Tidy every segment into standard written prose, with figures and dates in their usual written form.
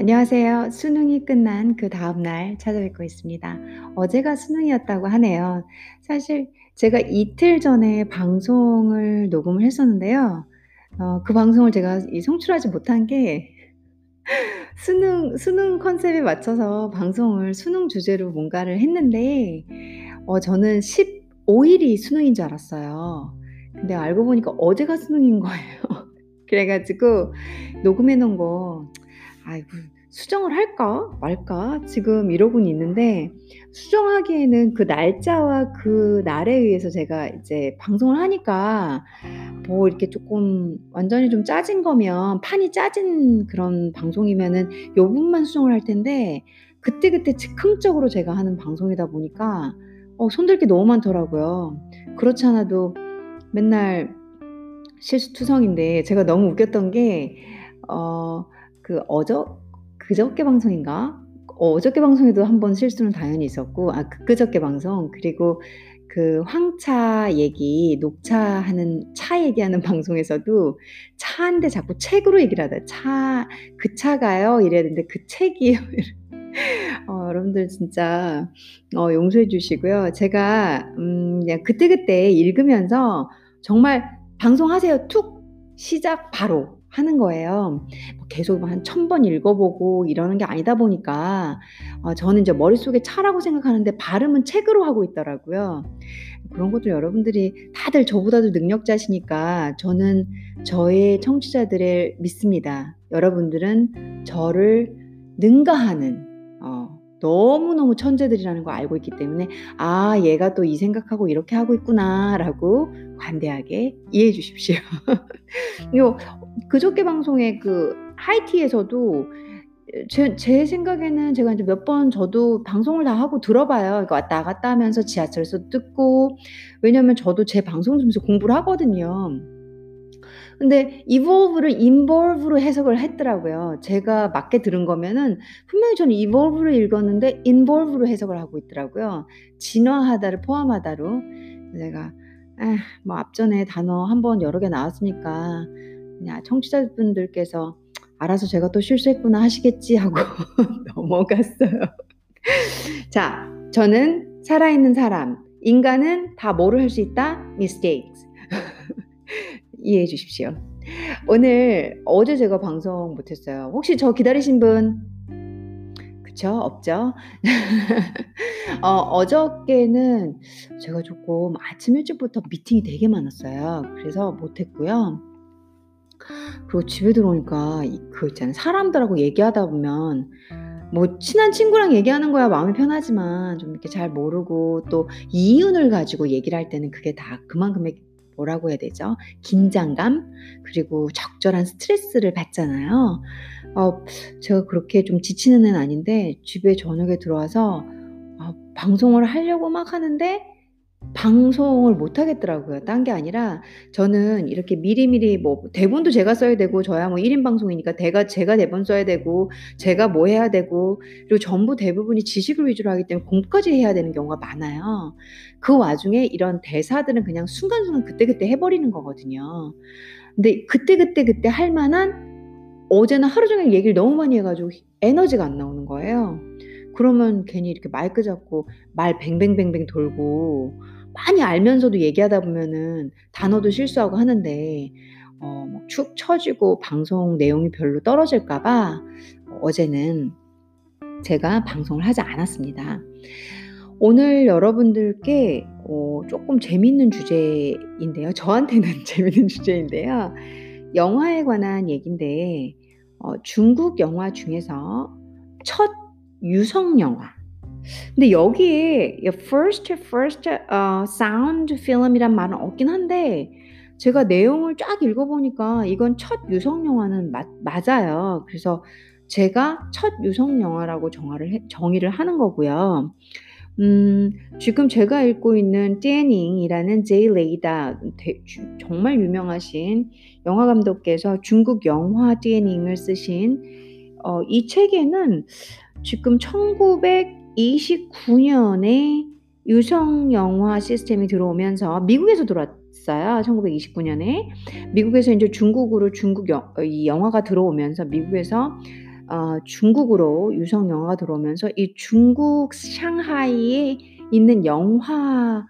안녕하세요. 수능이 끝난 그 다음날 찾아뵙고 있습니다. 어제가 수능이었다고 하네요. 사실 제가 이틀 전에 방송을 녹음을 했었는데요. 그 방송을 제가 송출하지 못한 게 수능 컨셉에 맞춰서 방송을 수능 주제로 뭔가를 했는데 저는 15일이 수능인 줄 알았어요. 근데 알고 보니까 어제가 수능인 거예요. 그래가지고 녹음해 놓은 거 아이고 수정을 할까 말까 지금 이러고는 있는데 수정하기에는 그 날짜와 그 날에 의해서 제가 이제 방송을 하니까 뭐 이렇게 조금 완전히 좀 짜진 거면 판이 짜진 그런 방송이면은 요 부분만 수정을 할 텐데 그때그때 즉흥적으로 제가 하는 방송이다 보니까 손들 게 너무 많더라고요. 그렇지 않아도 맨날 실수투성인데 제가 너무 웃겼던 게 그저께 방송인가? 어저께 방송에도 한번 실수는 당연히 있었고, 그저께 방송, 그리고 그 황차 얘기, 녹차 하는, 차 얘기하는 방송에서도 차인데 자꾸 책으로 얘기를 하다. 그 차가요? 이래야 되는데 그 책이요. 여러분들 진짜, 용서해 주시고요. 제가, 그냥 그때그때 읽으면서 정말 방송하세요. 툭! 시작 바로! 하는 거예요. 계속 한 1000번 읽어보고 이러는 게 아니다 보니까 저는 이제 머릿속에 차라고 생각하는데 발음은 책으로 하고 있더라고요. 그런 것도 여러분들이 다들 저보다도 능력자시니까 저는 저의 청취자들을 믿습니다. 여러분들은 저를 능가하는 너무너무 천재들이라는 거 알고 있기 때문에 얘가 또 이 생각하고 이렇게 하고 있구나라고 관대하게 이해해 주십시오. 그저께 방송의 그 하이티에서도 제 생각에는 제가 이제 몇 번 저도 방송을 다 하고 들어봐요. 이거 왔다 갔다 하면서 지하철에서 듣고 왜냐면 저도 제 방송 중에서 공부를 하거든요. 근데 evolve를 involve로 해석을 했더라고요. 제가 맞게 들은 거면은 분명히 저는 evolve를 읽었는데 involve로 해석을 하고 있더라고요. 진화하다를 포함하다로 제가 앞전에 단어 한번 여러 개 나왔으니까 그냥 청취자분들께서 알아서 제가 또 실수했구나 하시겠지 하고 넘어갔어요. 자, 저는 살아있는 사람, 인간은 다 뭐를 할 수 있다? mistakes. 이해해 주십시오. 오늘 어제 제가 방송 못했어요. 혹시 저 기다리신 분? 그쵸? 없죠? 어저께는 제가 조금 아침 일찍부터 미팅이 되게 많았어요. 그래서 못했고요. 그리고 집에 들어오니까 사람들하고 얘기하다 보면 뭐 친한 친구랑 얘기하는 거야 마음이 편하지만 좀 이렇게 잘 모르고 또 이윤을 가지고 얘기를 할 때는 그게 다 그만큼의 뭐라고 해야 되죠? 긴장감 그리고 적절한 스트레스를 받잖아요. 제가 그렇게 좀 지치는 애는 아닌데 집에 저녁에 들어와서 방송을 하려고 막 하는데 방송을 못 하겠더라고요. 딴 게 아니라 저는 이렇게 미리미리 뭐 대본도 제가 써야 되고 저야 뭐 1인 방송이니까 제가 대본 써야 되고 제가 뭐 해야 되고 그리고 전부 대부분이 지식을 위주로 하기 때문에 공부까지 해야 되는 경우가 많아요. 그 와중에 이런 대사들은 그냥 순간순간 그때그때 해버리는 거거든요. 근데 그때 할 만한 어제는 하루 종일 얘기를 너무 많이 해가지고 에너지가 안 나오는 거예요. 그러면 괜히 이렇게 마이크 잡고 말 뱅뱅뱅뱅 돌고 많이 알면서도 얘기하다 보면은 단어도 실수하고 하는데 축 처지고 방송 내용이 별로 떨어질까봐 어제는 제가 방송을 하지 않았습니다. 오늘 여러분들께 조금 재밌는 주제인데요. 저한테는 재밌는 주제인데요. 영화에 관한 얘기인데 중국 영화 중에서 첫 유성 영화. 근데 여기에 sound film이란 말은 없긴 한데 제가 내용을 쫙 읽어보니까 이건 첫 유성 영화는 맞아요. 그래서 제가 첫 유성 영화라고 정의를 하는 거고요. 지금 제가 읽고 있는 띠엔잉이라는 제이 레이다 정말 유명하신 영화 감독께서 중국 영화 띠엔잉을 쓰신 이 책에는 지금 1929년에 유성 영화 시스템이 들어오면서 미국에서 들어왔어요. 1929년에 미국에서 이제 중국으로 이 영화가 들어오면서 미국에서 중국으로 유성 영화가 들어오면서 이 중국 샹하이에 있는 영화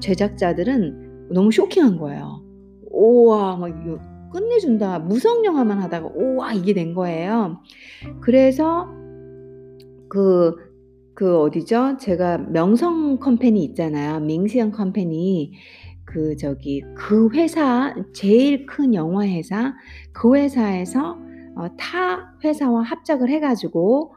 제작자들은 너무 쇼킹한 거예요. 오와 막 이거 끝내준다. 무성 영화만 하다가 오와 이게 된 거예요. 그래서 그 어디죠? 제가 명성 컴퍼니 있잖아요. 밍시영 컴퍼니. 그 회사, 제일 큰 영화 회사, 그 회사에서 타 회사와 합작을 해가지고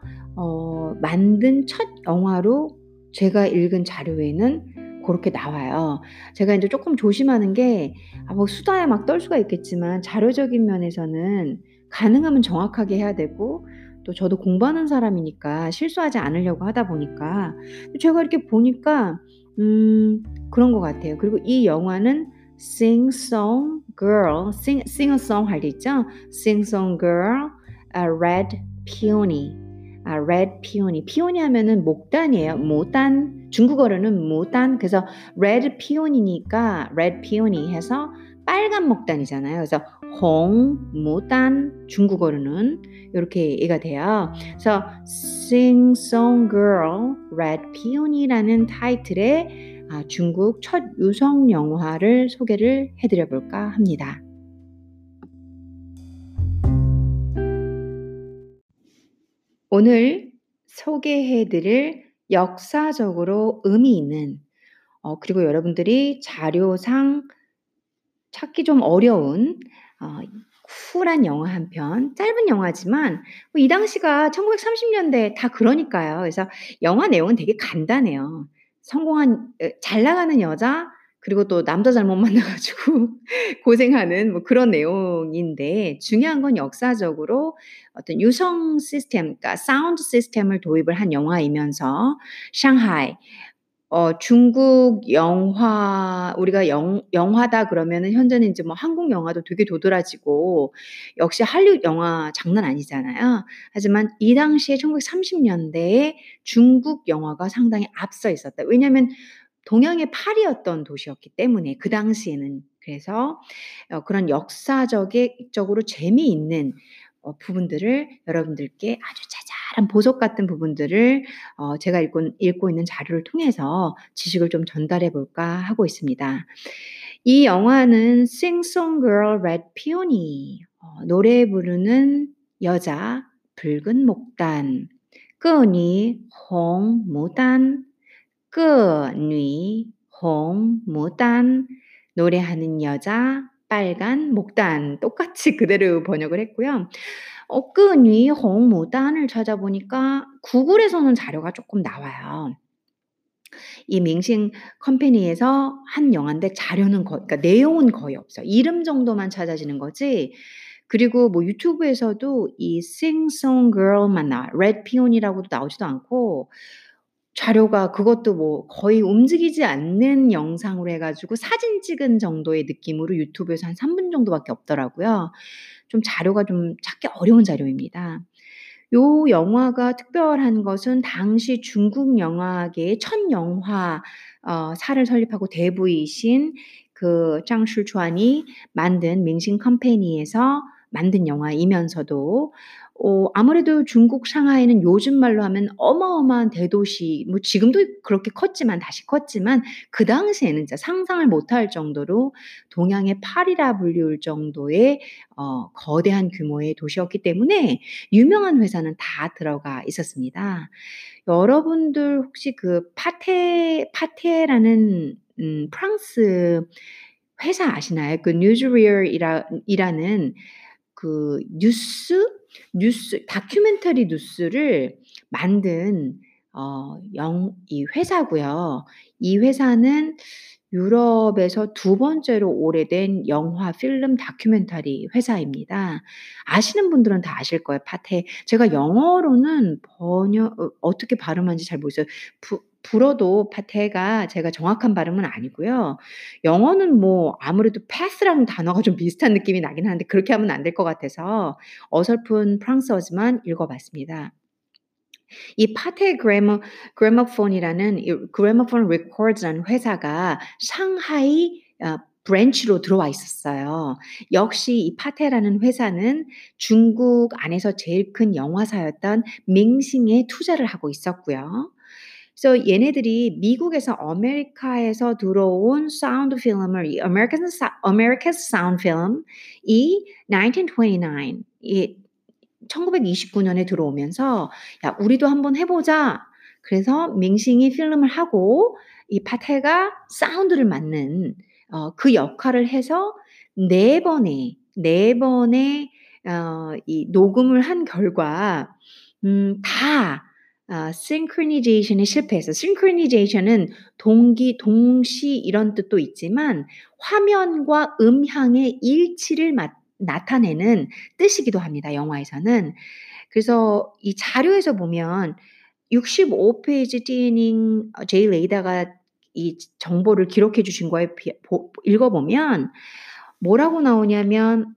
만든 첫 영화로 제가 읽은 자료에는 그렇게 나와요. 제가 이제 조금 조심하는 게 뭐 수다에 막 떨 수가 있겠지만 자료적인 면에서는 가능하면 정확하게 해야 되고 또 저도 공부하는 사람이니까 실수하지 않으려고 하다 보니까 제가 이렇게 보니까 그런 것 같아요. 그리고 이 영화는 Sing Song Girl, Sing a Song 할 때 있죠? Sing Song Girl, Red Peony, Red Peony. Peony 하면은 목단이에요. 모단. 중국어로는 모단. 그래서 Red Peony니까 Red Peony 해서 빨간 목단이잖아요. 그래서 홍, 모단. 중국어로는 이렇게 얘기가 돼요. 그래서 Sing Song Girl, Red Peony라는 타이틀의 중국 첫 유성 영화를 소개를 해드려볼까 합니다. 오늘 소개해드릴 역사적으로 의미 있는 그리고 여러분들이 자료상 찾기 좀 어려운 쿨한 영화 한 편, 짧은 영화지만 이 당시가 1930년대 다 그러니까요. 그래서 영화 내용은 되게 간단해요. 잘 나가는 여자, 그리고 또 남자 잘못 만나가지고 고생하는 뭐 그런 내용인데, 중요한 건 역사적으로 어떤 유성 시스템, 그러니까 사운드 시스템을 도입을 한 영화이면서, 상하이, 중국 영화, 우리가 영화다 그러면은 현재는 이제 뭐 한국 영화도 되게 도드라지고, 역시 할리우드 영화 장난 아니잖아요. 하지만 이 당시에 1930년대에 중국 영화가 상당히 앞서 있었다. 왜냐하면 동양의 파리였던 도시였기 때문에 그 당시에는. 그래서 그런 역사적으로 재미있는 부분들을 여러분들께 아주 자잘한 보석 같은 부분들을 제가 읽고 있는 자료를 통해서 지식을 좀 전달해 볼까 하고 있습니다. 이 영화는 Sing Song Girl Red Peony, 노래 부르는 여자 붉은 목단, 꺼니 홍 모단, 꺼니 홍 모단, 노래하는 여자 빨간 목단, 똑같이 그대로 번역을 했고요. 끄니 홍 모단을 찾아보니까 구글에서는 자료가 조금 나와요. 이 밍싱 컴퍼니에서 한 영화인데 그러니까 내용은 거의 없어요. 이름 정도만 찾아지는 거지. 그리고 뭐 유튜브에서도 이 싱송 걸만 나와요. 레드 피온이라고도 나오지도 않고 자료가 그것도 뭐 거의 움직이지 않는 영상으로 해가지고 사진 찍은 정도의 느낌으로 유튜브에서 한 3분 정도밖에 없더라고요. 좀 자료가 좀 찾기 어려운 자료입니다. 요 영화가 특별한 것은 당시 중국 영화계의 첫 영화 사를 설립하고 대부이신 그 장슐추안이 만든 밍싱 컴퍼니에서 만든 영화이면서도 아무래도 중국 상하이는 요즘 말로 하면 어마어마한 대도시, 뭐 지금도 그렇게 컸지만 그 당시에는 진짜 상상을 못할 정도로 동양의 파리라 불리울 정도의 거대한 규모의 도시였기 때문에 유명한 회사는 다 들어가 있었습니다. 여러분들 혹시 그 파테라는 프랑스 회사 아시나요? 그 뉴즈리얼이라는 그 뉴스 다큐멘터리 뉴스를 만든 이 회사고요. 이 회사는 유럽에서 두 번째로 오래된 영화, 필름, 다큐멘터리 회사입니다. 아시는 분들은 다 아실 거예요. 파테. 제가 영어로는 어떻게 발음하는지 잘 모르겠어요. 불어도 파테가 제가 정확한 발음은 아니고요. 영어는 뭐 아무래도 path라는 단어가 좀 비슷한 느낌이 나긴 하는데 그렇게 하면 안 될 것 같아서 어설픈 프랑스어지만 읽어봤습니다. 이 파테 그래머폰이라는 이 그래머폰 레코드라는 회사가 상하이 브랜치로 들어와 있었어요. 역시 이 파테라는 회사는 중국 안에서 제일 큰 영화사였던 밍싱에 투자를 하고 있었고요. 그래서 얘네들이 미국에서 아메리카에서 들어온 사운드 필름을 이 America's Sound Film 이 1929, 이 1929년에 들어오면서 야 우리도 한번 해보자. 그래서 밍싱이 필름을 하고 이 파테가 사운드를 맡는 그 역할을 해서 네 번의 이 녹음을 한 결과 다 싱크로니제이션에 실패했어. 싱크로니제이션은 동시 이런 뜻도 있지만 화면과 음향의 일치를 나타내는 뜻이기도 합니다. 영화에서는. 그래서 이 자료에서 보면 65페이지 띠닝 제이 레이다가 이 정보를 기록해 주신 거에 읽어보면 뭐라고 나오냐면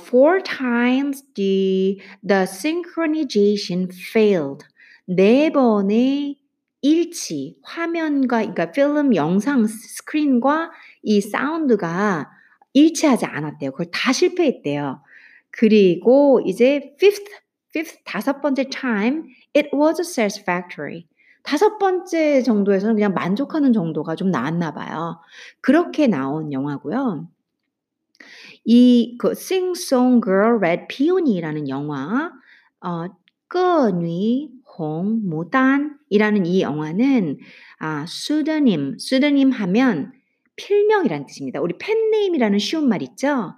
four times the synchronization failed. 네 번의 일치, 화면과 그러니까 필름, 영상, 스크린과 이 사운드가 일치하지 않았대요. 그걸 다 실패했대요. 그리고 이제 fifth 다섯 번째 time it was satisfactory. 다섯 번째 정도에서는 그냥 만족하는 정도가 좀 나왔나 봐요. 그렇게 나온 영화고요. 이 그 Sing Song Girl, Red Peony라는 영화, 꺼뉘 홍 무단이라는 이 영화는 수드님 하면 필명이라는 뜻입니다. 우리 팬네임이라는 쉬운 말 있죠.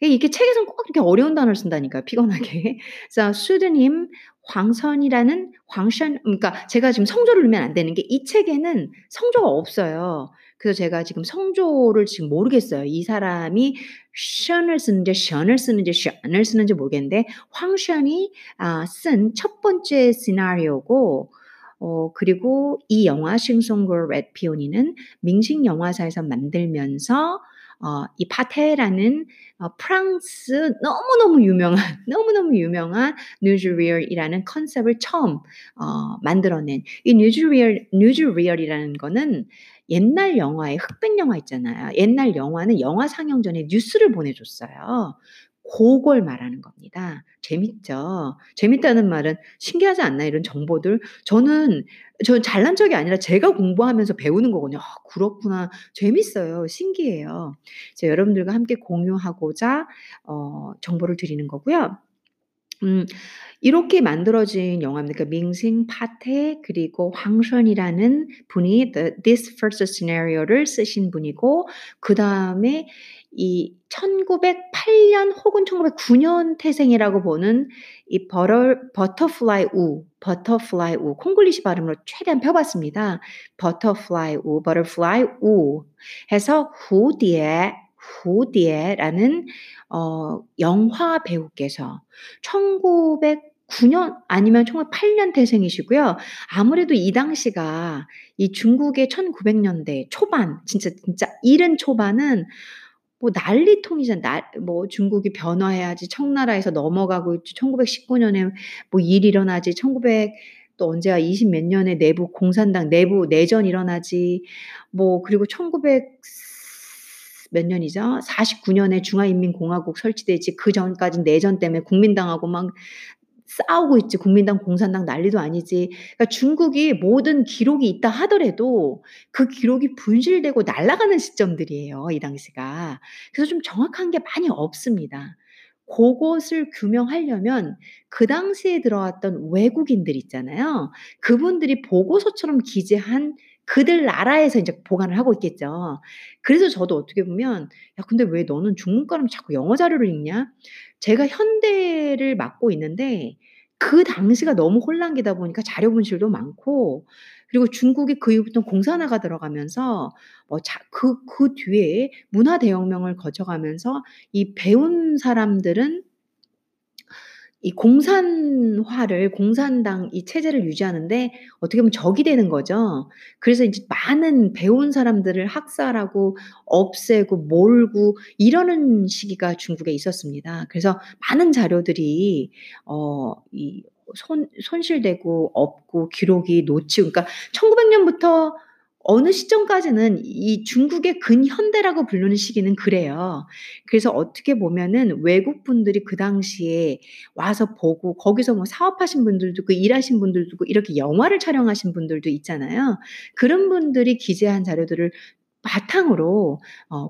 이렇게 책에서는 꼭 이렇게 어려운 단어를 쓴다니까요. 피곤하게. 그래서 수드님 황선이라는 그러니까 제가 지금 성조를 넣으면 안 되는 게 이 책에는 성조가 없어요. 그래서 제가 지금 성조를 지금 모르겠어요. 이 사람이 션을 쓰는지 모르겠는데 황션이 쓴 첫 번째 시나리오고 그리고 이 영화 싱송걸 레드 피오니는 밍싱 영화사에서 만들면서 이 파테라는 프랑스 너무너무 유명한 뉴즈리얼이라는 컨셉을 처음 만들어낸 이 뉴즈리얼이라는 거는 옛날 영화에 흑백 영화 있잖아요. 옛날 영화는 영화 상영 전에 뉴스를 보내줬어요. 그걸 말하는 겁니다. 재밌죠? 재밌다는 말은 신기하지 않나 이런 정보들. 저는 잘난 척이 아니라 제가 공부하면서 배우는 거거든요. 그렇구나. 재밌어요. 신기해요. 그래서 여러분들과 함께 공유하고자 정보를 드리는 거고요. 이렇게 만들어진 영화입니다. 그러니까 밍싱, 파테 그리고 황선이라는 분이 This First Scenario를 쓰신 분이고 그 다음에 이 1908년 혹은 1909년 태생이라고 보는 이 Butterfly Wu 콩글리시 발음으로 최대한 펴봤습니다. Butterfly Wu 해서 후디에라는 영화 배우께서 1909년 아니면 1908년 태생이시고요. 아무래도 이 당시가 이 중국의 1900년대 초반 진짜 이른 초반은 뭐 난리통이잖아요. 뭐 중국이 변화해야지 청나라에서 넘어가고 있지. 1919년에 뭐 일 일어나지. 1900 또 언제야 20 몇 년에 내부 공산당 내부 내전 일어나지. 뭐 그리고 1900 몇 년이죠? 49년에 중화인민공화국 설치되지 그 전까지 내전 때문에 국민당하고 막 싸우고 있지. 국민당, 공산당 난리도 아니지. 그러니까 중국이 모든 기록이 있다 하더라도 그 기록이 분실되고 날아가는 시점들이에요. 이 당시가. 그래서 좀 정확한 게 많이 없습니다. 그것을 규명하려면 그 당시에 들어왔던 외국인들 있잖아요. 그분들이 보고서처럼 기재한 그들 나라에서 이제 보관을 하고 있겠죠. 그래서 저도 어떻게 보면 야 근데 왜 너는 중문과라면 자꾸 영어 자료를 읽냐? 제가 현대를 맡고 있는데 그 당시가 너무 혼란기다 보니까 자료 분실도 많고 그리고 중국이 그 이후부터 공산화가 들어가면서 그 뒤에 문화 대혁명을 거쳐가면서 이 배운 사람들은 이 공산당 이 체제를 유지하는데 어떻게 보면 적이 되는 거죠. 그래서 이제 많은 배운 사람들을 학살하고 없애고 몰고 이러는 시기가 중국에 있었습니다. 그래서 많은 자료들이 이 손실되고 없고 기록이 그러니까 1900년부터 어느 시점까지는 이 중국의 근현대라고 부르는 시기는 그래요. 그래서 어떻게 보면은 외국 분들이 그 당시에 와서 보고 거기서 뭐 사업하신 분들도 있고 일하신 분들도 있고 이렇게 영화를 촬영하신 분들도 있잖아요. 그런 분들이 기재한 자료들을 바탕으로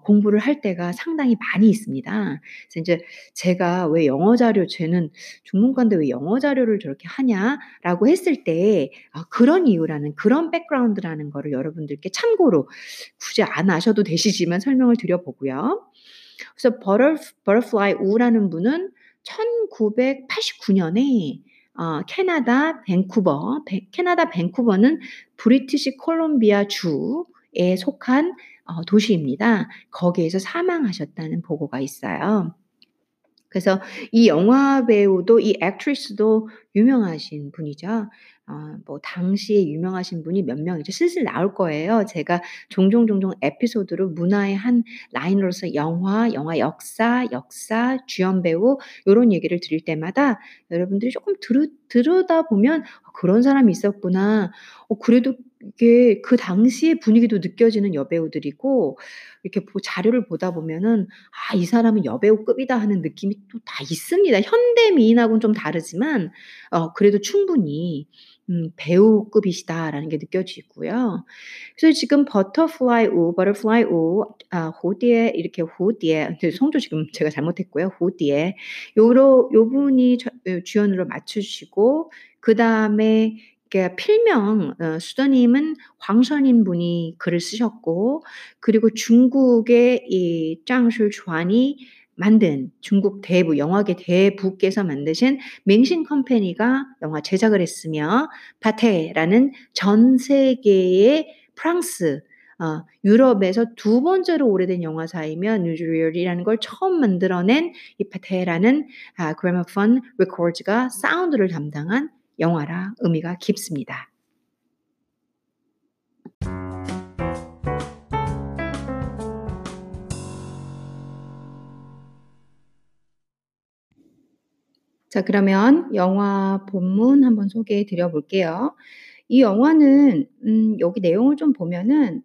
공부를 할 때가 상당히 많이 있습니다. 그래서 이제 제가 왜 영어 자료, 쟤는 중문과인데 왜 영어 자료를 저렇게 하냐라고 했을 때 그런 이유라는, 그런 백그라운드라는 거를 여러분들께 참고로 굳이 안 아셔도 되시지만 설명을 드려보고요. 그래서 Butterfly U라는 분은 1989년에 캐나다 밴쿠버는 브리티시 콜롬비아 주 에 속한 도시입니다. 거기에서 사망하셨다는 보고가 있어요. 그래서 이 영화 배우도 이 액트리스도 유명하신 분이죠. 뭐 당시에 유명하신 분이 몇 명 이제 슬슬 나올 거예요. 제가 종종 에피소드로 문화의 한 라인으로서 영화 역사, 주연 배우 이런 얘기를 드릴 때마다 여러분들이 조금 들으다 보면 그런 사람이 있었구나. 그래도 이게 그 당시의 분위기도 느껴지는 여배우들이고 이렇게 자료를 보다 보면은 이 사람은 여배우급이다 하는 느낌이 또 다 있습니다. 현대 미인하고는 좀 다르지만 그래도 충분히 배우급이시다라는 게 느껴지고요. 그래서 지금 Butterfly Wu, 호디에 이렇게 호디에 성조 지금 제가 잘못했고요. 호디에 요분이 주연으로 맞추시고 그 다음에 그러니까 필명 수더님은 황선인 분이 글을 쓰셨고 그리고 중국의 이 짱슐주안이 만든 중국 대부 영화계 대부께서 만드신 맹신 컴퍼니가 영화 제작을 했으며 파테라는 전 세계의 프랑스 유럽에서 두 번째로 오래된 영화사이며 뉴즈리얼이라는 걸 처음 만들어낸 이 파테라는 그래머폰 레코드가 사운드를 담당한 영화라 의미가 깊습니다. 자, 그러면 영화 본문 한번 소개해 드려 볼게요. 이 영화는 여기 내용을 좀 보면은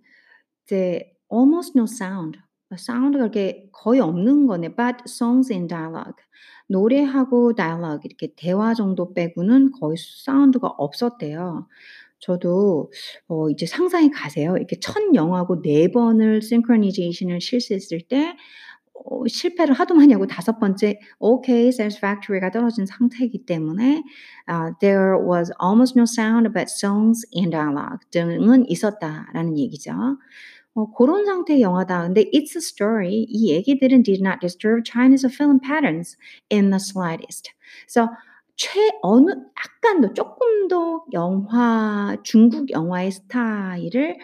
이제 almost no sound, 사운드가 이렇게 거의 없는 거네. But songs and dialogue. 노래하고 dialogue 이렇게 대화 정도 빼고는 거의 사운드가 없었대요. 저도 이제 상상이 가세요. 이렇게 1000영화고 4번을 싱크로니제이션을 실시했을 때 실패를 하도 많이 하고 5번째 okay, satisfactory가 떨어진 상태이기 때문에 there was almost no sound but songs and dialogue 등은 있었다라는 얘기죠. 그런 상태의 영화다. 근데 it's a story. 이 얘기들은 did not disturb China's film patterns in the slightest. 그래서 약간도 조금도 중국 영화의 스타일을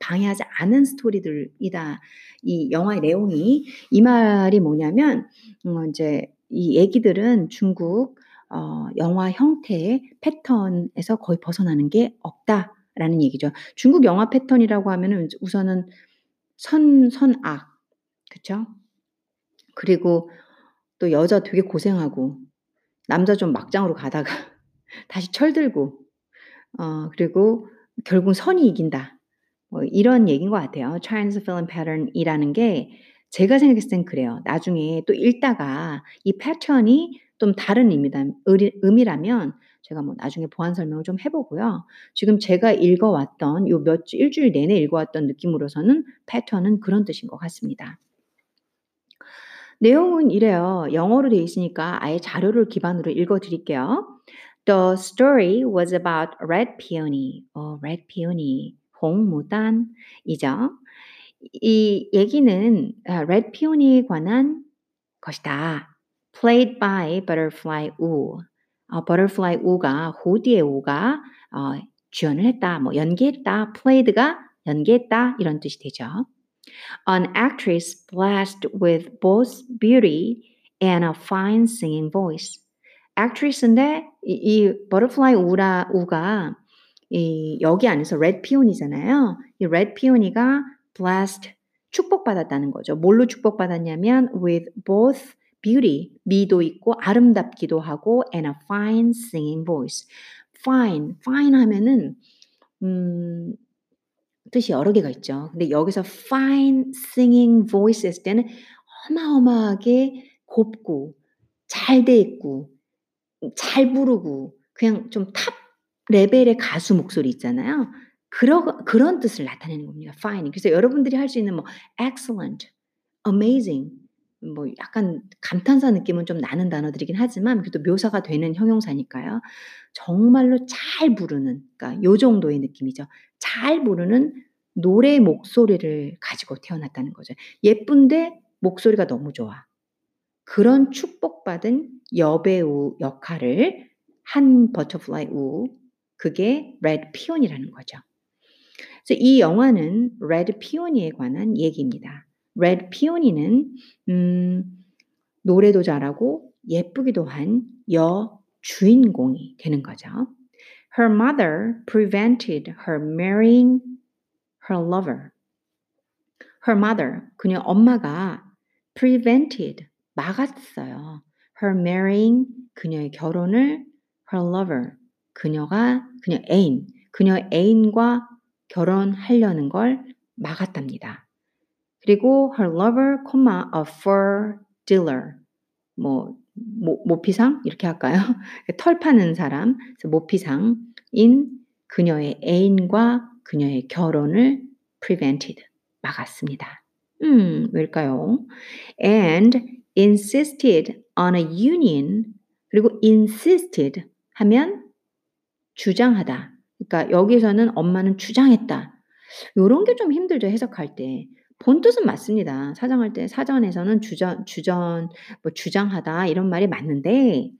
방해하지 않은 스토리들이다. 이 영화의 내용이 이 말이 뭐냐면 이제 이 얘기들은 중국 영화 형태의 패턴에서 거의 벗어나는 게 없다. 라는 얘기죠. 중국 영화 패턴이라고 하면은 우선은 선악, 그렇죠? 그리고 또 여자 되게 고생하고 남자 좀 막장으로 가다가 다시 철들고 그리고 결국 선이 이긴다. 뭐 이런 얘기인 것 같아요. Chinese film pattern이라는 게 제가 생각했을 땐 그래요. 나중에 또 읽다가 이 패턴이 좀 다른 의미라면 제가 뭐 나중에 보완 설명을 좀 해보고요. 지금 제가 읽어왔던 일주일 내내 읽어왔던 느낌으로서는 패턴은 그런 뜻인 것 같습니다. 내용은 이래요. 영어로 돼 있으니까 아예 자료를 기반으로 읽어드릴게요. The story was about Red Peony. Red Peony, 홍무단이죠. 이 얘기는 Red Peony에 관한 것이다. Played by Butterfly Wu. Butterfly U가 호디의 U가 주연을 했다, 뭐 연기했다, played가 연기했다 이런 뜻이 되죠. An actress blessed with both beauty and a fine singing voice. Actress인데 이 Butterfly U가 이 여기 안에서 Red Peony잖아요. 이 Red Peony가 blessed 축복받았다는 거죠. 뭘로 축복받았냐면 with both beauty, 미도 있고 아름답기도 하고 and a fine singing voice. fine 하면은 음, 뜻이 여러 개가 있죠. 근데 여기서 fine singing voices 때는 어마어마하게 곱고 잘 돼 있고 잘 부르고 그냥 좀 탑 레벨의 가수 목소리 있잖아요. 그런 뜻을 나타내는 겁니다. fine. 그래서 여러분들이 할 수 있는 뭐 excellent, amazing, 뭐 약간 감탄사 느낌은 좀 나는 단어들이긴 하지만 그래도 묘사가 되는 형용사니까요. 정말로 잘 부르는, 그러니까 요 정도의 느낌이죠. 잘 부르는 노래 목소리를 가지고 태어났다는 거죠. 예쁜데 목소리가 너무 좋아. 그런 축복받은 여배우 역할을 한 버터플라이 우, 그게 레드 피오니라는 거죠. 그래서 이 영화는 레드 피오니에 관한 얘기입니다. 레드 피오니는 노래도 잘하고 예쁘기도 한 여주인공이 되는 거죠. Her mother prevented her marrying her lover. Her mother, 그녀 엄마가 prevented, 막았어요. Her marrying, 그녀의 결혼을 her lover, 그녀의 애인과 결혼하려는 걸 막았답니다. 그리고 her lover, a fur dealer, 모피상? 이렇게 할까요? 털 파는 사람, 모피상인 그녀의 애인과 그녀의 결혼을 prevented, 막았습니다. 왜일까요? And insisted on a union, 그리고 insisted 하면 주장하다. 그러니까 여기서는 엄마는 주장했다. 이런 게 좀 힘들죠, 해석할 때. 본 뜻은 맞습니다. 사전할 때 사전에서는 주장하다 이런 말이 맞는데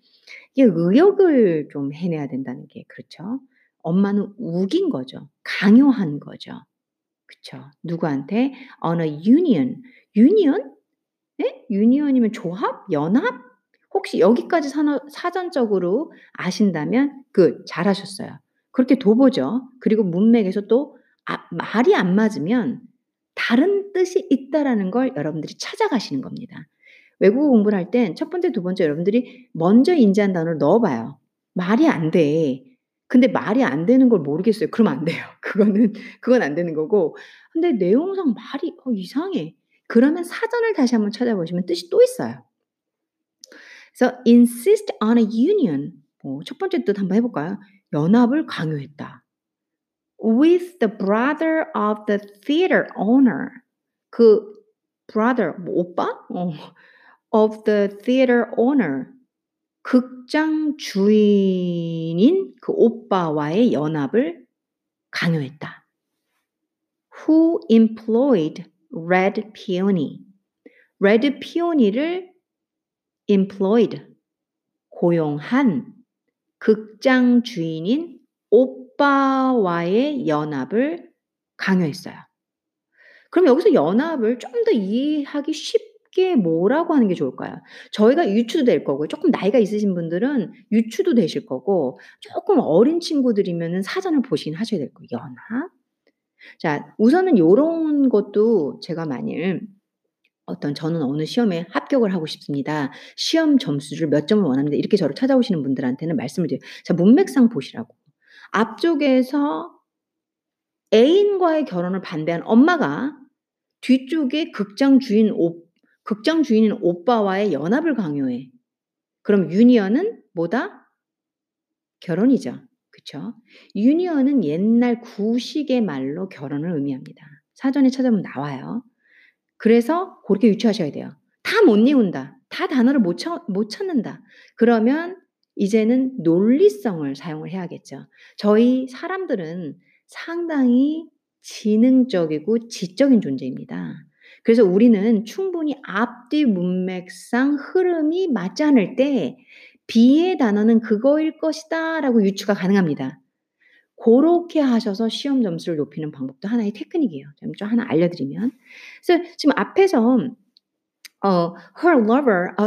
이게 의역을 좀 해내야 된다는 게 그렇죠. 엄마는 우긴 거죠. 강요한 거죠. 그렇죠. 누구한테? On a union. 유니언? 네? 유니언이면 조합? 연합? 혹시 여기까지 사전적으로 아신다면 good, 잘하셨어요. 그렇게 도보죠. 그리고 문맥에서 또 말이 안 맞으면 다른 뜻이 있다라는 걸 여러분들이 찾아가시는 겁니다. 외국어 공부를 할 땐 첫 번째, 두 번째 여러분들이 먼저 인지한 단어를 넣어봐요. 말이 안 돼. 근데 말이 안 되는 걸 모르겠어요. 그럼 안 돼요. 그건 안 되는 거고. 근데 내용상 말이 이상해. 그러면 사전을 다시 한번 찾아보시면 뜻이 또 있어요. 그래서 insist on a union. 첫 번째 뜻 한번 해볼까요? 연합을 강요했다. With the brother of the theater owner. 그 brother, 오빠? Of the theater owner. 극장 주인인 그 오빠와의 연합을 강요했다. Who employed Red Peony. Red Peony를 employed, 고용한 극장 주인인 오빠와의 연합을 강요했어요. 그럼 여기서 연합을 좀 더 이해하기 쉽게 뭐라고 하는 게 좋을까요? 저희가 유추도 될 거고 조금 나이가 있으신 분들은 유추도 되실 거고 조금 어린 친구들이면 사전을 보시긴 하셔야 될 거예요. 연합. 자, 우선은 이런 것도 제가 만일 저는 어느 시험에 합격을 하고 싶습니다. 시험 점수를 몇 점을 원합니다. 이렇게 저를 찾아오시는 분들한테는 말씀을 드려요. 자, 문맥상 보시라고. 앞쪽에서 애인과의 결혼을 반대한 엄마가 뒤쪽에 극장 주인인 오빠와의 연합을 강요해. 그럼 유니언은 뭐다? 결혼이죠. 그렇죠? 유니언은 옛날 구식의 말로 결혼을 의미합니다. 사전에 찾아보면 나와요. 그래서 그렇게 유추하셔야 돼요. 다 못 외운다. 다 단어를 못 찾는다. 그러면 이제는 논리성을 사용을 해야겠죠. 저희 사람들은 상당히 지능적이고 지적인 존재입니다. 그래서 우리는 충분히 앞뒤 문맥상 흐름이 맞지 않을 때 B의 단어는 그거일 것이다 라고 유추가 가능합니다. 그렇게 하셔서 시험 점수를 높이는 방법도 하나의 테크닉이에요. 좀 하나 알려드리면. 그래서 지금 앞에서 her lover, a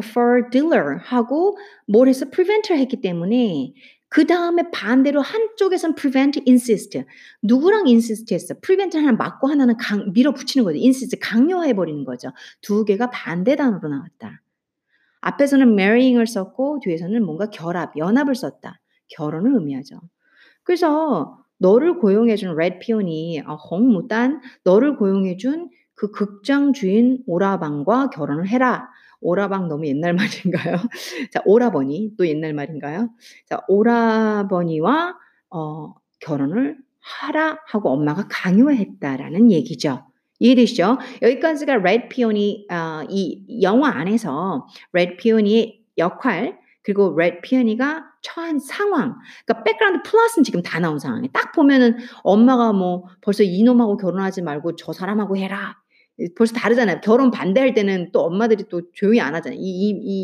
fur dealer 하고 뭘 해서 prevent를 했기 때문에 그 다음에 반대로 한쪽에선 prevent, insist. 누구랑 insist 했어? prevent를 하나 막고 하나는 밀어붙이는 거죠. insist, 강요해버리는 거죠. 두 개가 반대 단어로 나왔다. 앞에서는 marrying을 썼고 뒤에서는 뭔가 결합, 연합을 썼다. 결혼을 의미하죠. 그래서 너를 고용해준 Red Peony, 홍무단, 너를 고용해준 그 극장 주인 오라방과 결혼을 해라. 오라방 너무 옛날 말인가요? 자, 오라버니 또 옛날 말인가요? 자, 오라버니와 결혼을 하라 하고 엄마가 강요했다라는 얘기죠. 이해되시죠? 여기까지가 Red Peony 이 영화 안에서 Red Peony의 역할 그리고 Red Peony가 처한 상황, 그러니까 백그라운드 플러스는 지금 다 나온 상황이에요. 딱 보면은 엄마가 뭐 벌써 이놈하고 결혼하지 말고 저 사람하고 해라. 벌써 다르잖아요. 결혼 반대할 때는 또 엄마들이 또 조용히 안 하잖아요.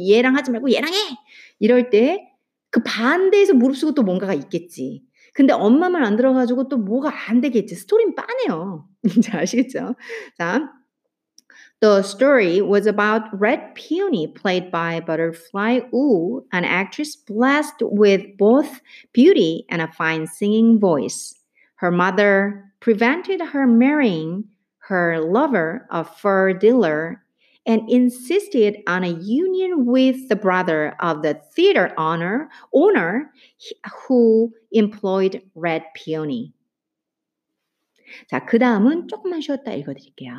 얘랑 하지 말고 얘랑 해! 이럴 때 그 반대에서 무릅쓰고 또 뭔가가 있겠지. 근데 엄마 말 안 들어가지고 또 뭐가 안 되겠지. 스토리는 빠네요. 이제 아시겠죠? 자, The story was about Red Peony played by Butterfly Wu, an actress blessed with both beauty and a fine singing voice. Her mother prevented her marrying her lover, a fur dealer, and insisted on a union with the brother of the theater owner who employed Red Peony. 자, 그 다음은 조금만 쉬었다 읽어드릴게요.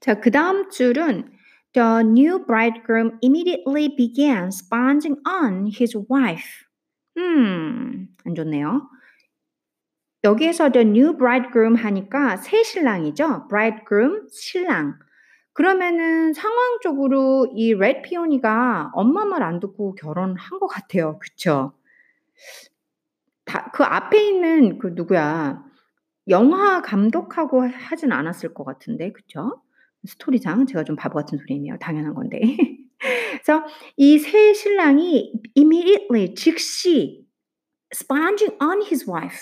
자, 그 다음 줄은 The new bridegroom immediately began sponging on his wife. 안 좋네요. 여기에서 the new bridegroom 하니까 새 신랑이죠. bridegroom, 신랑. 그러면은 상황적으로 이 Red Peony가 엄마 말 안 듣고 결혼한 것 같아요. 그쵸? 그 앞에 있는 그 누구야? 영화 감독하고 하진 않았을 것 같은데, 그쵸? 스토리상 제가 좀 바보 같은 소리네요. 당연한 건데. 그래서 이 새 신랑이 immediately 즉시 sponging on his wife.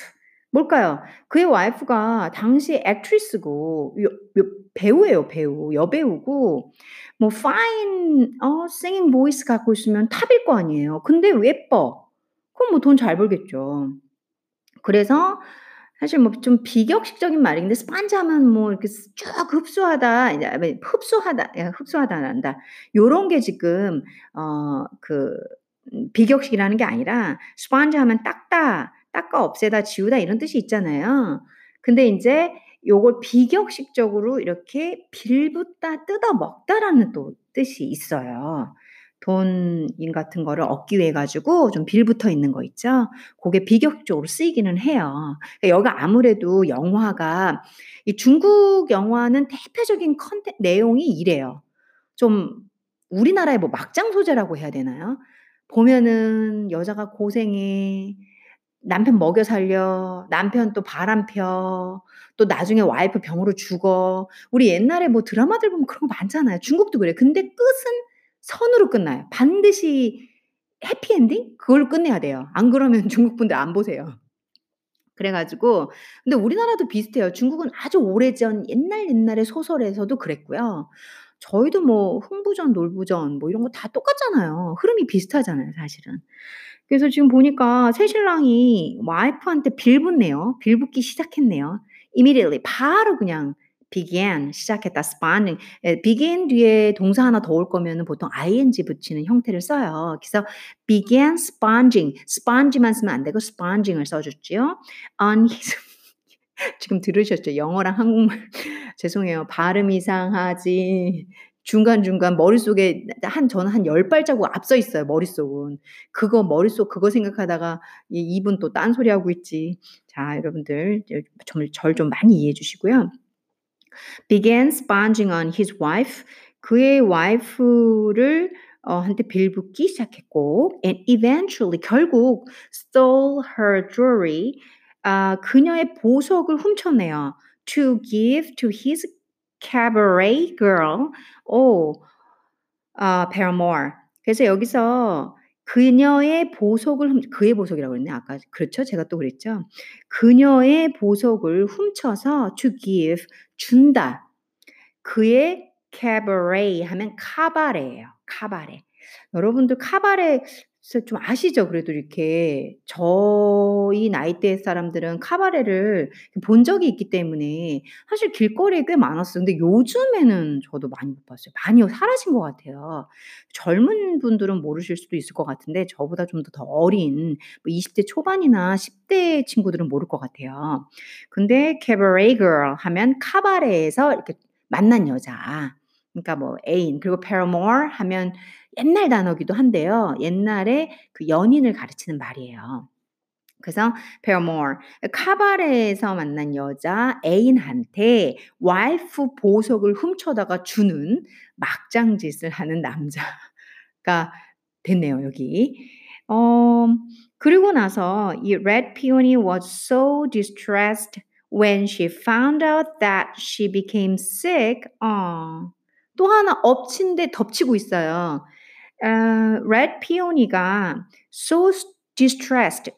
뭘까요? 그의 와이프가 당시 액트리스고 배우예요. 배우. 여배우고 뭐 fine singing voice 갖고 있으면 탑일 거 아니에요. 근데 왜 예뻐? 그럼 뭐 돈 잘 벌겠죠. 그래서 사실 뭐 좀 비격식적인 말인데 스펀지하면 뭐 이렇게 쭉 흡수하다 요런 게 지금 그 비격식이라는 게 아니라 스펀지하면 닦아 없애다 지우다 이런 뜻이 있잖아요. 근데 이제 요걸 비격식적으로 이렇게 빌붙다 뜯어 먹다라는 또 뜻이 있어요. 돈인 같은 거를 얻기 위해 가지고 좀 빌붙어 있는 거 있죠. 그게 비격적으로 쓰이기는 해요. 그러니까 여기가 아무래도 영화가 이 중국 영화는 대표적인 내용이 이래요. 좀 우리나라의 뭐 막장 소재라고 해야 되나요? 보면은 여자가 고생해. 남편 먹여 살려, 남편 또 바람 펴, 또 나중에 와이프 병으로 죽어. 우리 옛날에 뭐 드라마들 보면 그런 거 많잖아요. 중국도 그래. 근데 끝은 선으로 끝나요. 반드시 해피엔딩? 그걸 끝내야 돼요. 안 그러면 중국 분들 안 보세요. 그래가지고 근데 우리나라도 비슷해요. 중국은 아주 오래전 옛날에 소설에서도 그랬고요. 저희도 뭐 흥부전, 놀부전 뭐 이런 거 다 똑같잖아요. 흐름이 비슷하잖아요. 사실은. 그래서 지금 보니까 새신랑이 와이프한테 빌붙네요. 빌붙기 시작했네요. Immediately 바로 그냥 began 시작했다. spawning. begin 뒤에 동사 하나 더 올 거면 보통 ing 붙이는 형태를 써요. 그래서 began sponging. sponge만 쓰면 안 되고 sponging을 써줬지요. on his 지금 들으셨죠? 영어랑 한국말 죄송해요. 발음 이상하지. 중간중간 머릿속에 저는 한 10발자국 앞서 있어요. 머릿속은. 머릿속 그거 생각하다가 입은 또 딴소리하고 있지. 자, 여러분들 절 좀 많이 이해해 주시고요. Began sponging on his wife. 그의 와이프를 한테 빌붙기 시작했고 and eventually 결국 stole her jewelry. 그녀의 보석을 훔쳤네요. To give to his cabaret girl, paramour. 그래서 여기서 그의 보석이라고 그랬네. 아까 그렇죠? 제가 또 그랬죠. 그녀의 보석을 훔쳐서 to give 준다. 그의 cabaret 하면 카바레예요. 카바레. 여러분들 카바레 그래서 좀 아시죠? 그래도 이렇게 저희 나이대 사람들은 카바레를 본 적이 있기 때문에 사실 길거리에 꽤 많았어요. 근데 요즘에는 저도 많이 못 봤어요. 많이 사라진 것 같아요. 젊은 분들은 모르실 수도 있을 것 같은데 저보다 좀 더 어린 뭐 20대 초반이나 10대 친구들은 모를 것 같아요. 근데 cabaret girl 하면 카바레에서 이렇게 만난 여자. 그러니까 뭐 애인 그리고 paramour 하면 옛날 단어기도 한데요. 옛날에 그 연인을 가르치는 말이에요. 그래서 paramour 카바레에서 만난 여자 애인한테 와이프 보석을 훔쳐다가 주는 막장짓을 하는 남자가 됐네요, 여기. 그리고 나서 이 Red Peony was so distressed when she found out that she became sick. 또 하나 엎친데 덮치고 있어요. Red Peony가 so distressed,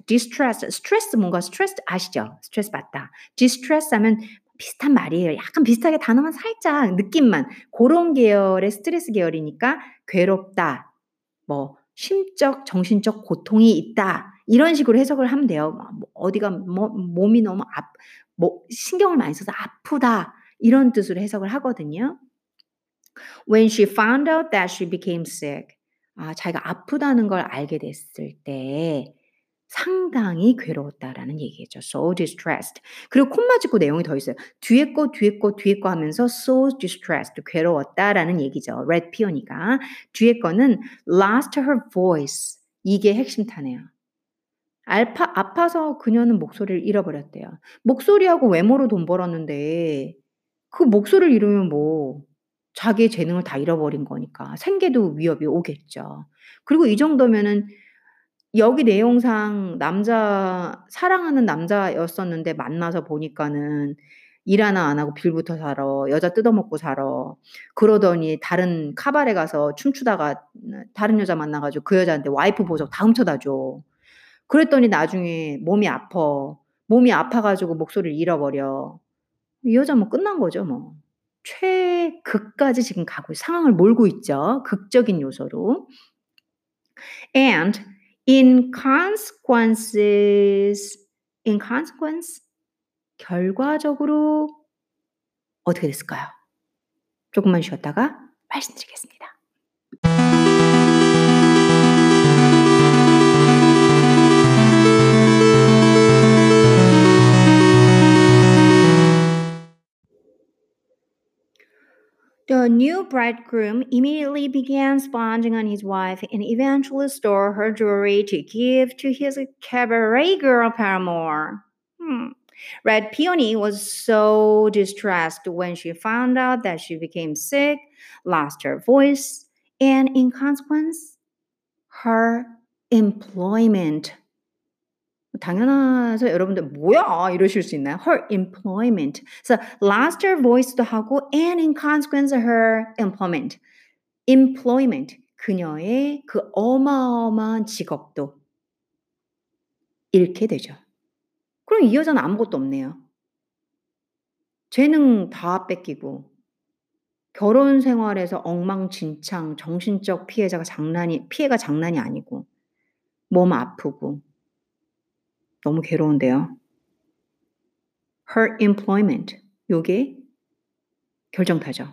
스트레스 뭔가 스트레스 아시죠? 스트레스 받다. distress 하면 비슷한 말이에요. 약간 비슷하게 단어만 살짝 느낌만. 그런 계열의 스트레스 계열이니까 괴롭다. 뭐 심적, 정신적 고통이 있다. 이런 식으로 해석을 하면 돼요. 어디가 몸이 너무 신경을 많이 써서 아프다. 이런 뜻으로 해석을 하거든요. When she found out that she became sick. 자기가 아프다는 걸 알게 됐을 때 상당히 괴로웠다라는 얘기겠죠. So distressed. 그리고 콤마 짚고 내용이 더 있어요. 뒤에 거 하면서 so distressed. 괴로웠다라는 얘기죠. Red Peony가. 뒤에 거는 lost her voice. 이게 핵심 타네요. 아파서 그녀는 목소리를 잃어버렸대요. 목소리하고 외모로 돈 벌었는데 그 목소리를 잃으면 뭐 자기의 재능을 다 잃어버린 거니까 생계도 위협이 오겠죠. 그리고 이 정도면은 여기 내용상 사랑하는 남자였었는데 만나서 보니까는 일 하나 안 하고 빌부터 살아, 여자 뜯어먹고 살아. 그러더니 다른 카바레 가서 춤추다가 다른 여자 만나가지고 그 여자한테 와이프 보석 다 훔쳐다 줘. 그랬더니 나중에 몸이 아파가지고 목소리를 잃어버려. 이 여자 뭐 끝난 거죠 뭐. 최극까지 지금 가고 상황을 몰고 있죠. 극적인 요소로. And in consequence 결과적으로 어떻게 됐을까요? 조금만 쉬었다가 말씀드리겠습니다. The new bridegroom immediately began sponging on his wife and eventually stole her jewelry to give to his cabaret girl paramour. Red Peony was so distressed when she found out that she became sick, lost her voice, and in consequence, her employment. 당연하죠. 여러분들 뭐야 이러실 수 있나요? Her employment. 그래서 lost her voice도 하고 and in consequence her employment. 그녀의 그 어마어마한 직업도 잃게 되죠. 그럼 이 여자는 아무것도 없네요. 재능 다 뺏기고 결혼 생활에서 엉망진창 정신적 피해가 장난이 아니고 몸 아프고 너무 괴로운데요. Her employment. 요게 결정타죠.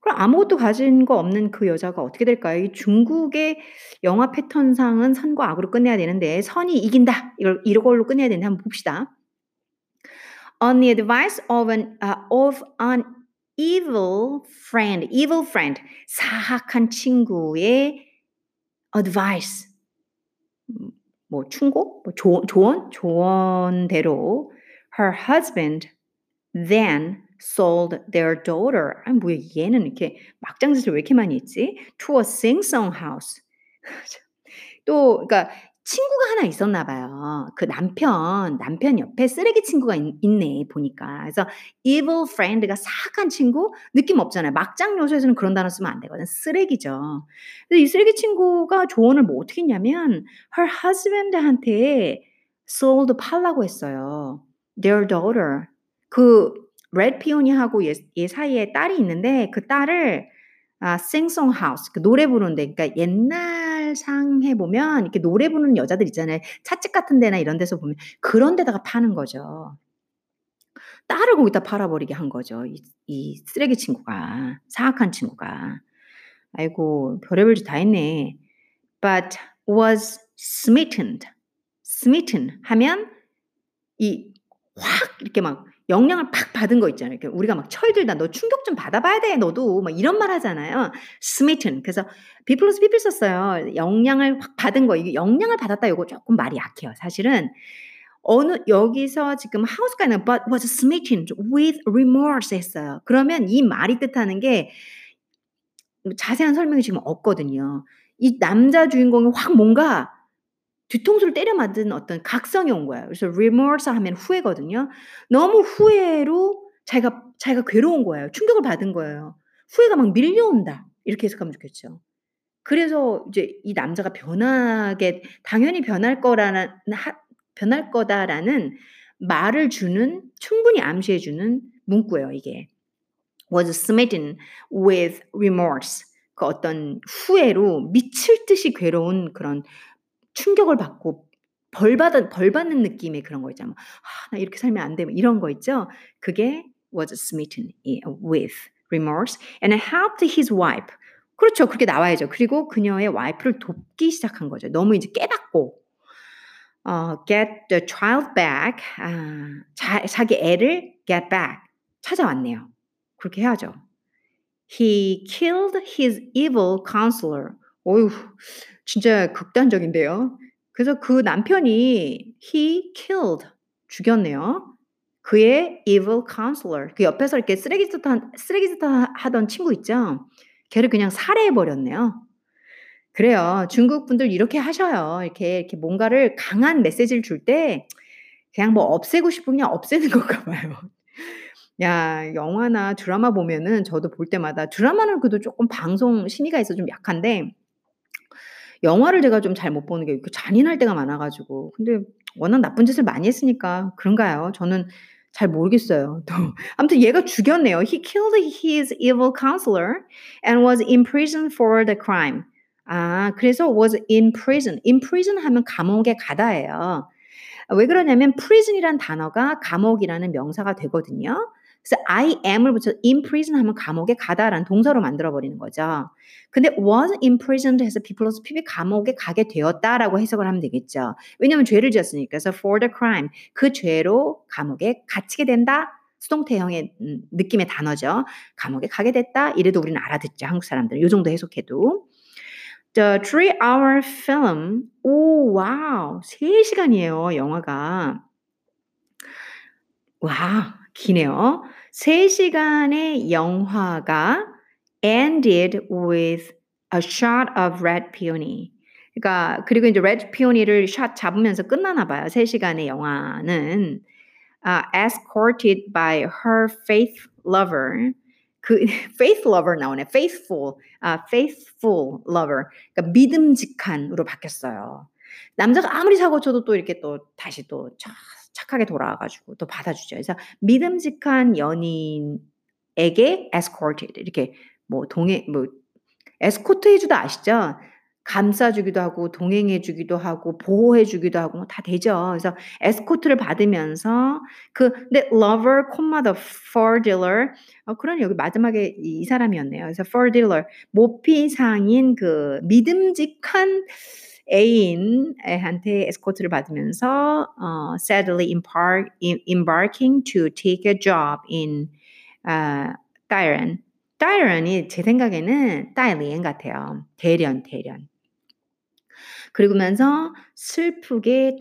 그럼 아무것도 가진 거 없는 그 여자가 어떻게 될까요? 이 중국의 영화 패턴상은 선과 악으로 끝내야 되는데 선이 이긴다. 이걸로 끝내야 되는데 한번 봅시다. On the advice of an evil friend. 사악한 친구의 advice. 뭐 충고, 뭐 조언대로 her husband then sold their daughter. 아니 뭐야 얘는 이렇게 막장짓을 왜 이렇게 많이 했지? To a sing-song house. 또 그러니까 친구가 하나 있었나 봐요. 그 남편 옆에 쓰레기 친구가 있네 보니까. 그래서 evil friend가 사악한 친구 느낌 없잖아요. 막장 요소에서는 그런 단어 쓰면 안 되거든. 쓰레기죠. 근데 이 쓰레기 친구가 조언을 뭐 어떻게 했냐면 her husband한테 sold 팔라고 했어요. Their daughter. 그 Red Peony하고 얘 사이에 딸이 있는데 그 딸을 sing song house 그 노래 부르는데 그러니까 옛날 상에 보면 이렇게 노래 부르는 여자들 있잖아요. 찻집 같은 데나 이런 데서 보면 그런 데다가 파는 거죠. 딸을 거기다 팔아버리게 한 거죠. 이 쓰레기 친구가, 사악한 친구가. 아이고, 별의별 짓 다 했네. But was smitten. smitten 하면 이 확 이렇게 막 영향을 팍 받은 거 있잖아요. 이렇게 우리가 막 철들다. 너 충격 좀 받아봐야 돼. 너도 막 이런 말 하잖아요. smitten. 그래서 be plus people 썼어요. 영향을 확 받은 거. 이게 영향을 받았다. 이거 조금 말이 약해요. 사실은. 어느 여기서 지금 하우스까지 but was smitten with remorse 했어요. 그러면 이 말이 뜻하는 게 자세한 설명이 지금 없거든요. 이 남자 주인공이 확 뭔가 뒤통수를 때려 맞은 어떤 각성이 온 거예요. 그래서 remorse 하면 후회거든요. 너무 후회로 자기가 괴로운 거예요. 충격을 받은 거예요. 후회가 막 밀려온다. 이렇게 해석하면 좋겠죠. 그래서 이제 이 남자가 변하게 당연히 변할 거다라는 말을 주는 충분히 암시해 주는 문구예요. 이게 was smitten with remorse 그 어떤 후회로 미칠 듯이 괴로운 그런 충격을 받고 벌 받는 느낌의 그런 거 있잖아요. 아, 나 이렇게 살면 안 돼 이런 거 있죠. 그게 was smitten with remorse and helped his wife. 그렇죠. 그렇게 나와야죠. 그리고 그녀의 와이프를 돕기 시작한 거죠. 너무 이제 깨닫고. Get the child back. 자기 애를 get back. 찾아왔네요. 그렇게 해야죠. He killed his evil counselor. 어휴, 진짜 극단적인데요. 그래서 그 남편이 he killed, 죽였네요. 그의 evil counselor. 그 옆에서 이렇게 쓰레기 짓던 친구 있죠. 걔를 그냥 살해해버렸네요. 그래요. 중국 분들 이렇게 하셔요. 이렇게 뭔가를 강한 메시지를 줄 때 그냥 뭐 없애고 싶으면 없애는 건가 봐요. 야, 영화나 드라마 보면은 저도 볼 때마다 드라마는 그래도 조금 방송 심의가 있어 좀 약한데 영화를 제가 좀 잘 못 보는 게 잔인할 때가 많아가지고 근데 워낙 나쁜 짓을 많이 했으니까 그런가요? 저는 잘 모르겠어요. 또 아무튼 얘가 죽였네요. He killed his evil counselor and was imprisoned for the crime. 아, 그래서 was in prison. in prison 하면 감옥에 가다예요. 왜 그러냐면 prison이란 단어가 감옥이라는 명사가 되거든요. 그래서 I am을 붙여서 in prison 하면 감옥에 가다라는 동사로 만들어버리는 거죠. 근데 was imprisoned 해서 be plus PP 감옥에 가게 되었다라고 해석을 하면 되겠죠. 왜냐하면 죄를 지었으니까. 그래서 for the crime, 그 죄로 감옥에 갇히게 된다. 수동태형의 느낌의 단어죠. 감옥에 가게 됐다. 이래도 우리는 알아듣죠. 한국 사람들. 이 정도 해석해도. The 3-hour film. 오, 와우. 3시간이에요, 영화가. 와, 기네요. 3시간의 영화가 ended with a shot of red peony. 그러니까, 그리고 이제 red peony를 샷 잡으면서 끝나나 봐요. 3시간의 영화는. Escorted by her faithful lover. 그 faith lover 나오네. faithful lover. 그러니까 믿음직한으로 바뀌었어요. 남자가 아무리 사고 쳐도 또 이렇게 또 다시 또 착하게 돌아와가지고 또 받아주죠. 그래서 믿음직한 연인에게 escorted 이렇게 뭐 동행 뭐 에스코트해주다 아시죠? 감싸주기도 하고 동행해주기도 하고 보호해주기도 하고 뭐 다 되죠. 그래서 에스코트를 받으면서 근데 lover, the fur dealer 그런 여기 마지막에 이 사람이었네요. 그래서 fur dealer 모피상인 그 믿음직한 애인한테 에스코트를 받으면서 sadly embarking to take a job in Daren. Daren이 제 생각에는 Daren 같아요. 대련. 그러면서 슬프게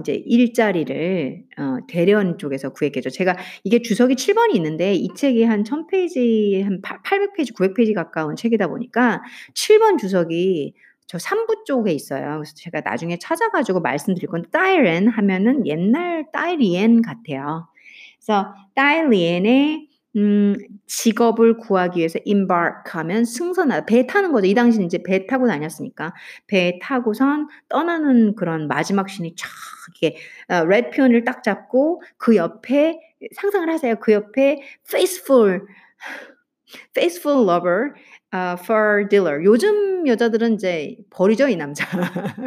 이제 일자리를 대련 쪽에서 구했겠죠. 제가 이게 주석이 7번이 있는데 이 책이 한 1000페이지, 한 800페이지, 900페이지 가까운 책이다 보니까 7번 주석이 저 3부 쪽에 있어요. 그래서 제가 나중에 찾아가지고 말씀드릴 건데 Daren 하면은 옛날 Daren 같아요. 그래서 Daren의 직업을 구하기 위해서 embark 하면 승선하다. 배 타는 거죠. 이 당시는 이제 배 타고 다녔으니까. 배 타고선 떠나는 그런 마지막 신이 쫙 이렇게 red peony를 딱 잡고 그 옆에 상상을 하세요. 그 옆에 faithful lover fur dealer. 요즘 여자들은 이제 버리죠, 이 남자.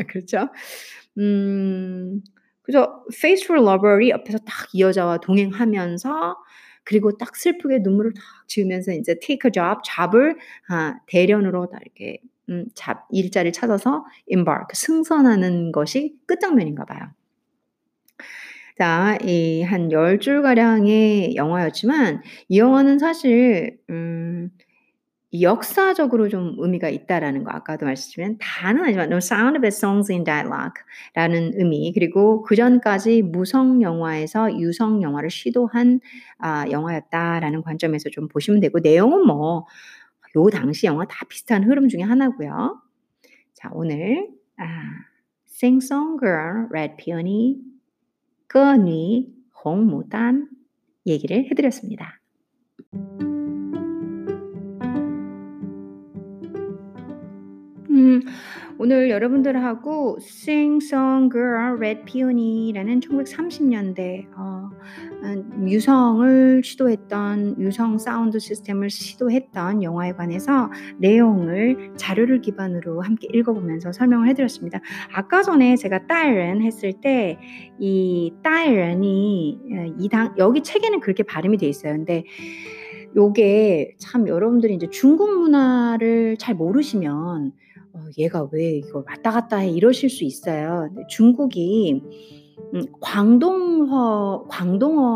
그렇죠? 그래서 faithful lover이 옆에서 딱 이 여자와 동행하면서 그리고 딱 슬프게 눈물을 딱 지으면서 이제 take a job, 잡을 대련으로 다 이렇게 일자리를 찾아서 embark, 승선하는 것이 끝장면인가 봐요. 자, 이 한 10줄가량의 영화였지만 이 영화는 사실 역사적으로 좀 의미가 있다라는 거 아까도 말씀드렸지만 다는 아니지만 No Sound of Songs in Dialogue 라는 의미 그리고 그전까지 무성 영화에서 유성 영화를 시도한 영화였다라는 관점에서 좀 보시면 되고 내용은 뭐 요 당시 영화 다 비슷한 흐름 중에 하나고요. 자, 오늘 Sing Song Girl, Red Peony, 거니, 홍무단 얘기를 해드렸습니다. 오늘 여러분들하고 Sing Song Girl, Red Peony라는 1930년대 유성을 시도했던 유성 사운드 시스템을 시도했던 영화에 관해서 내용을 자료를 기반으로 함께 읽어보면서 설명을 해드렸습니다. 아까 전에 제가 Daren 했을 때 이 Daren이 여기 책에는 그렇게 발음이 돼 있어요. 근데 요게 참 여러분들이 이제 중국 문화를 잘 모르시면 얘가 왜 이걸 왔다 갔다 해 이러실 수 있어요. 중국이 광동어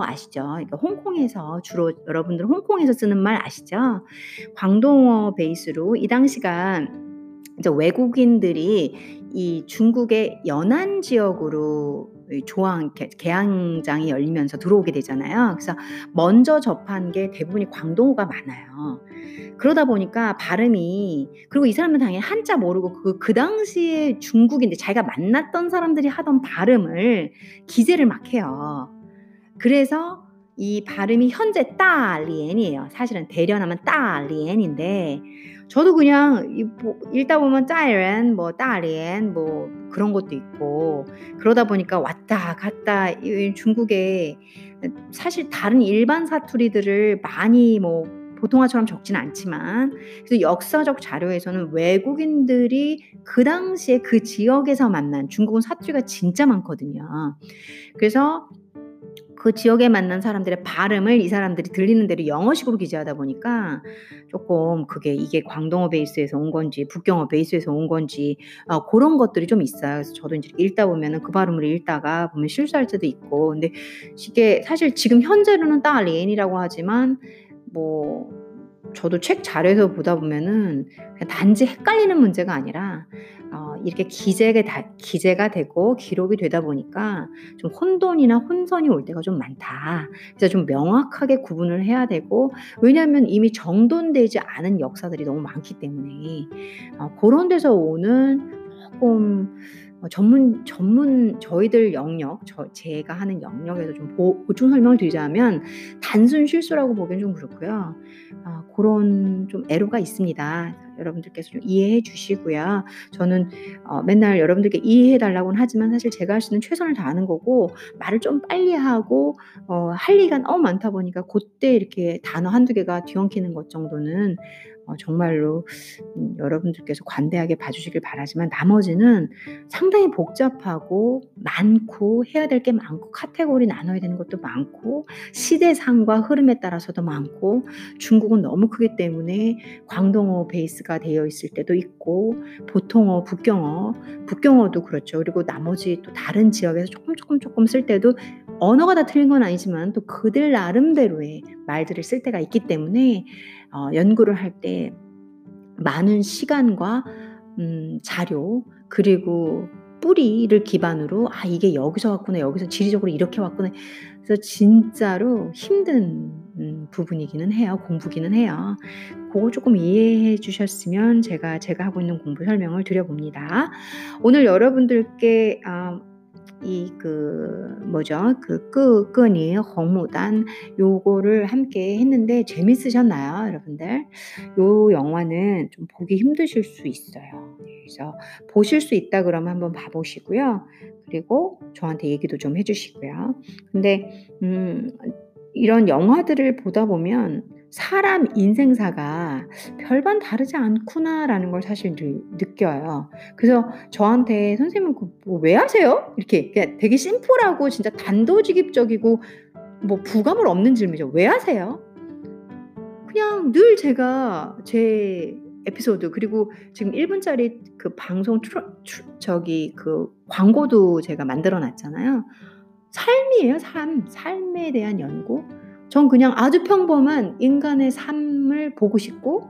아시죠? 그러니까 홍콩에서 주로 여러분들 홍콩에서 쓰는 말 아시죠? 광동어 베이스로 이 당시가 이제 외국인들이 이 중국의 연안 지역으로 개항장이 열리면서 들어오게 되잖아요. 그래서 먼저 접한 게 대부분이 광동어가 많아요. 그러다 보니까 발음이 그리고 이 사람은 당연히 한자 모르고 그 당시에 중국인데 자기가 만났던 사람들이 하던 발음을 기재를 막 해요. 그래서 이 발음이 현재 따리엔이에요. 사실은 대련하면 따리엔인데 저도 그냥 읽다 보면 짜이렌, 뭐 따리엔 뭐 그런 것도 있고 그러다 보니까 왔다 갔다 중국에 사실 다른 일반 사투리들을 많이 뭐 보통화처럼 적지는 않지만 그래서 역사적 자료에서는 외국인들이 그 당시에 그 지역에서 만난 중국은 사투리가 진짜 많거든요. 그래서 그 지역에 만난 사람들의 발음을 이 사람들이 들리는 대로 영어식으로 기재하다 보니까 조금 이게 광동어 베이스에서 온 건지 북경어 베이스에서 온 건지 그런 것들이 좀 있어요. 그래서 저도 이제 읽다 보면은 그 발음을 읽다가 보면 실수할 때도 있고 근데 이게 사실 지금 현재로는 따리엔이라고 하지만 뭐 저도 책 자료에서 보다 보면은 그냥 단지 헷갈리는 문제가 아니라 이렇게 기재가 되고 기록이 되다 보니까 좀 혼돈이나 혼선이 올 때가 좀 많다. 그래서 좀 명확하게 구분을 해야 되고 왜냐하면 이미 정돈되지 않은 역사들이 너무 많기 때문에 그런 데서 오는 조금 전문 저희들 영역, 제가 하는 영역에서 좀 보충 설명을 드리자면 단순 실수라고 보기엔 좀 그렇고요. 그런 좀 애로가 있습니다. 여러분들께서 좀 이해해 주시고요. 저는 맨날 여러분들께 이해해 달라고는 하지만 사실 제가 할 수 있는 최선을 다하는 거고 말을 좀 빨리 하고 할 얘기가 너무 많다 보니까 그때 이렇게 단어 한두 개가 뒤엉키는 것 정도는 정말로 여러분들께서 관대하게 봐주시길 바라지만 나머지는 상당히 복잡하고 많고 해야 될 게 많고 카테고리 나눠야 되는 것도 많고 시대상과 흐름에 따라서도 많고 중국은 너무 크기 때문에 광동어 베이스가 되어 있을 때도 있고 보통어, 북경어도 그렇죠. 그리고 나머지 또 다른 지역에서 조금 쓸 때도 언어가 다 틀린 건 아니지만 또 그들 나름대로의 말들을 쓸 때가 있기 때문에 연구를 할 때 많은 시간과 자료 그리고 뿌리를 기반으로 이게 여기서 왔구나 여기서 지리적으로 이렇게 왔구나 그래서 진짜로 힘든 부분이기는 해요. 공부기는 해요. 그거 조금 이해해 주셨으면 제가 하고 있는 공부 설명을 드려봅니다. 오늘 여러분들께 끄니 홍무단 요거를 함께 했는데 재밌으셨나요, 여러분들? 요 영화는 좀 보기 힘드실 수 있어요. 그래서 보실 수 있다 그러면 한번 봐보시고요. 그리고 저한테 얘기도 좀 해주시고요. 근데 이런 영화들을 보다 보면 사람 인생사가 별반 다르지 않구나라는 걸 사실 느껴요. 그래서 저한테 선생님 뭐 왜 하세요? 이렇게 되게 심플하고 진짜 단도직입적이고 뭐 부감을 없는 질문이죠. 왜 하세요? 그냥 늘 제가 제 에피소드 그리고 지금 1분짜리 그 방송 그 광고도 제가 만들어 놨잖아요. 삶이에요, 삶. 삶에 대한 연구. 전 그냥 아주 평범한 인간의 삶을 보고 싶고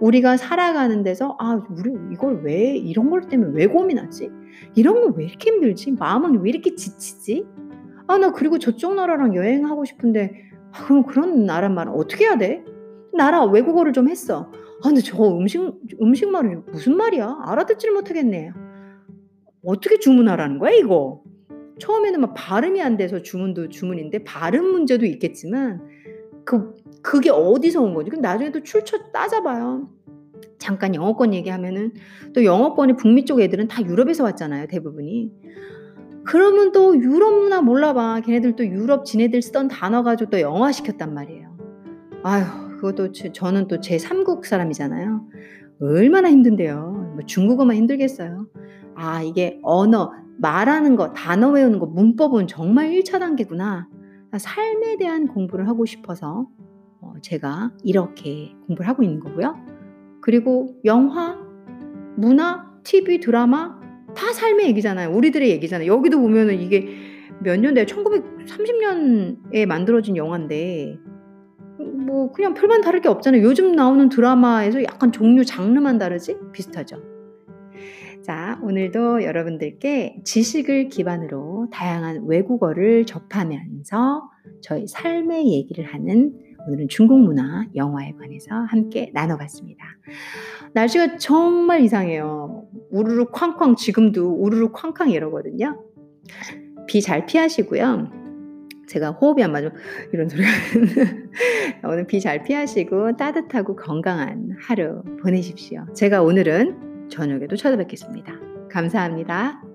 우리가 살아가는 데서 아, 우리 이걸 왜 이런 걸 때문에 왜 고민하지? 이런 거 왜 이렇게 힘들지? 마음은 왜 이렇게 지치지? 아, 나 그리고 저쪽 나라랑 여행하고 싶은데 아, 그럼 그런 나라 말 어떻게 해야 돼? 나라 외국어를 좀 했어. 아, 근데 저 음식 말이 무슨 말이야? 알아듣질 못하겠네. 어떻게 주문하라는 거야, 이거? 처음에는 막 발음이 안 돼서 주문인데 발음 문제도 있겠지만 그게 어디서 온 거지? 그럼 나중에 또 출처 따져봐요. 잠깐 영어권 얘기하면은 또 영어권이 북미 쪽 애들은 다 유럽에서 왔잖아요, 대부분이. 그러면 또 유럽 문화 몰라봐. 걔네들 또 유럽 지네들 쓰던 단어 가지고 또 영화 시켰단 말이에요. 아휴, 그것도 저는 또 제3국 사람이잖아요. 얼마나 힘든데요. 뭐 중국어만 힘들겠어요. 아, 이게 언어 말하는 거, 단어 외우는 거, 문법은 정말 1차 단계구나. 삶에 대한 공부를 하고 싶어서 제가 이렇게 공부를 하고 있는 거고요. 그리고 영화, 문화, TV, 드라마 다 삶의 얘기잖아요. 우리들의 얘기잖아요. 여기도 보면은 이게 몇 년대에 1930년에 만들어진 영화인데 뭐 그냥 별반 다를 게 없잖아요. 요즘 나오는 드라마에서 약간 종류, 장르만 다르지? 비슷하죠. 자, 오늘도 여러분들께 지식을 기반으로 다양한 외국어를 접하면서 저희 삶의 얘기를 하는 오늘은 중국 문화, 영화에 관해서 함께 나눠봤습니다. 날씨가 정말 이상해요. 우르르 쾅쾅, 지금도 우르르 쾅쾅 이러거든요. 비 잘 피하시고요. 제가 호흡이 안 맞아 이런 소리가 오늘 비 잘 피하시고 따뜻하고 건강한 하루 보내십시오. 제가 오늘은 저녁에도 찾아뵙겠습니다. 감사합니다.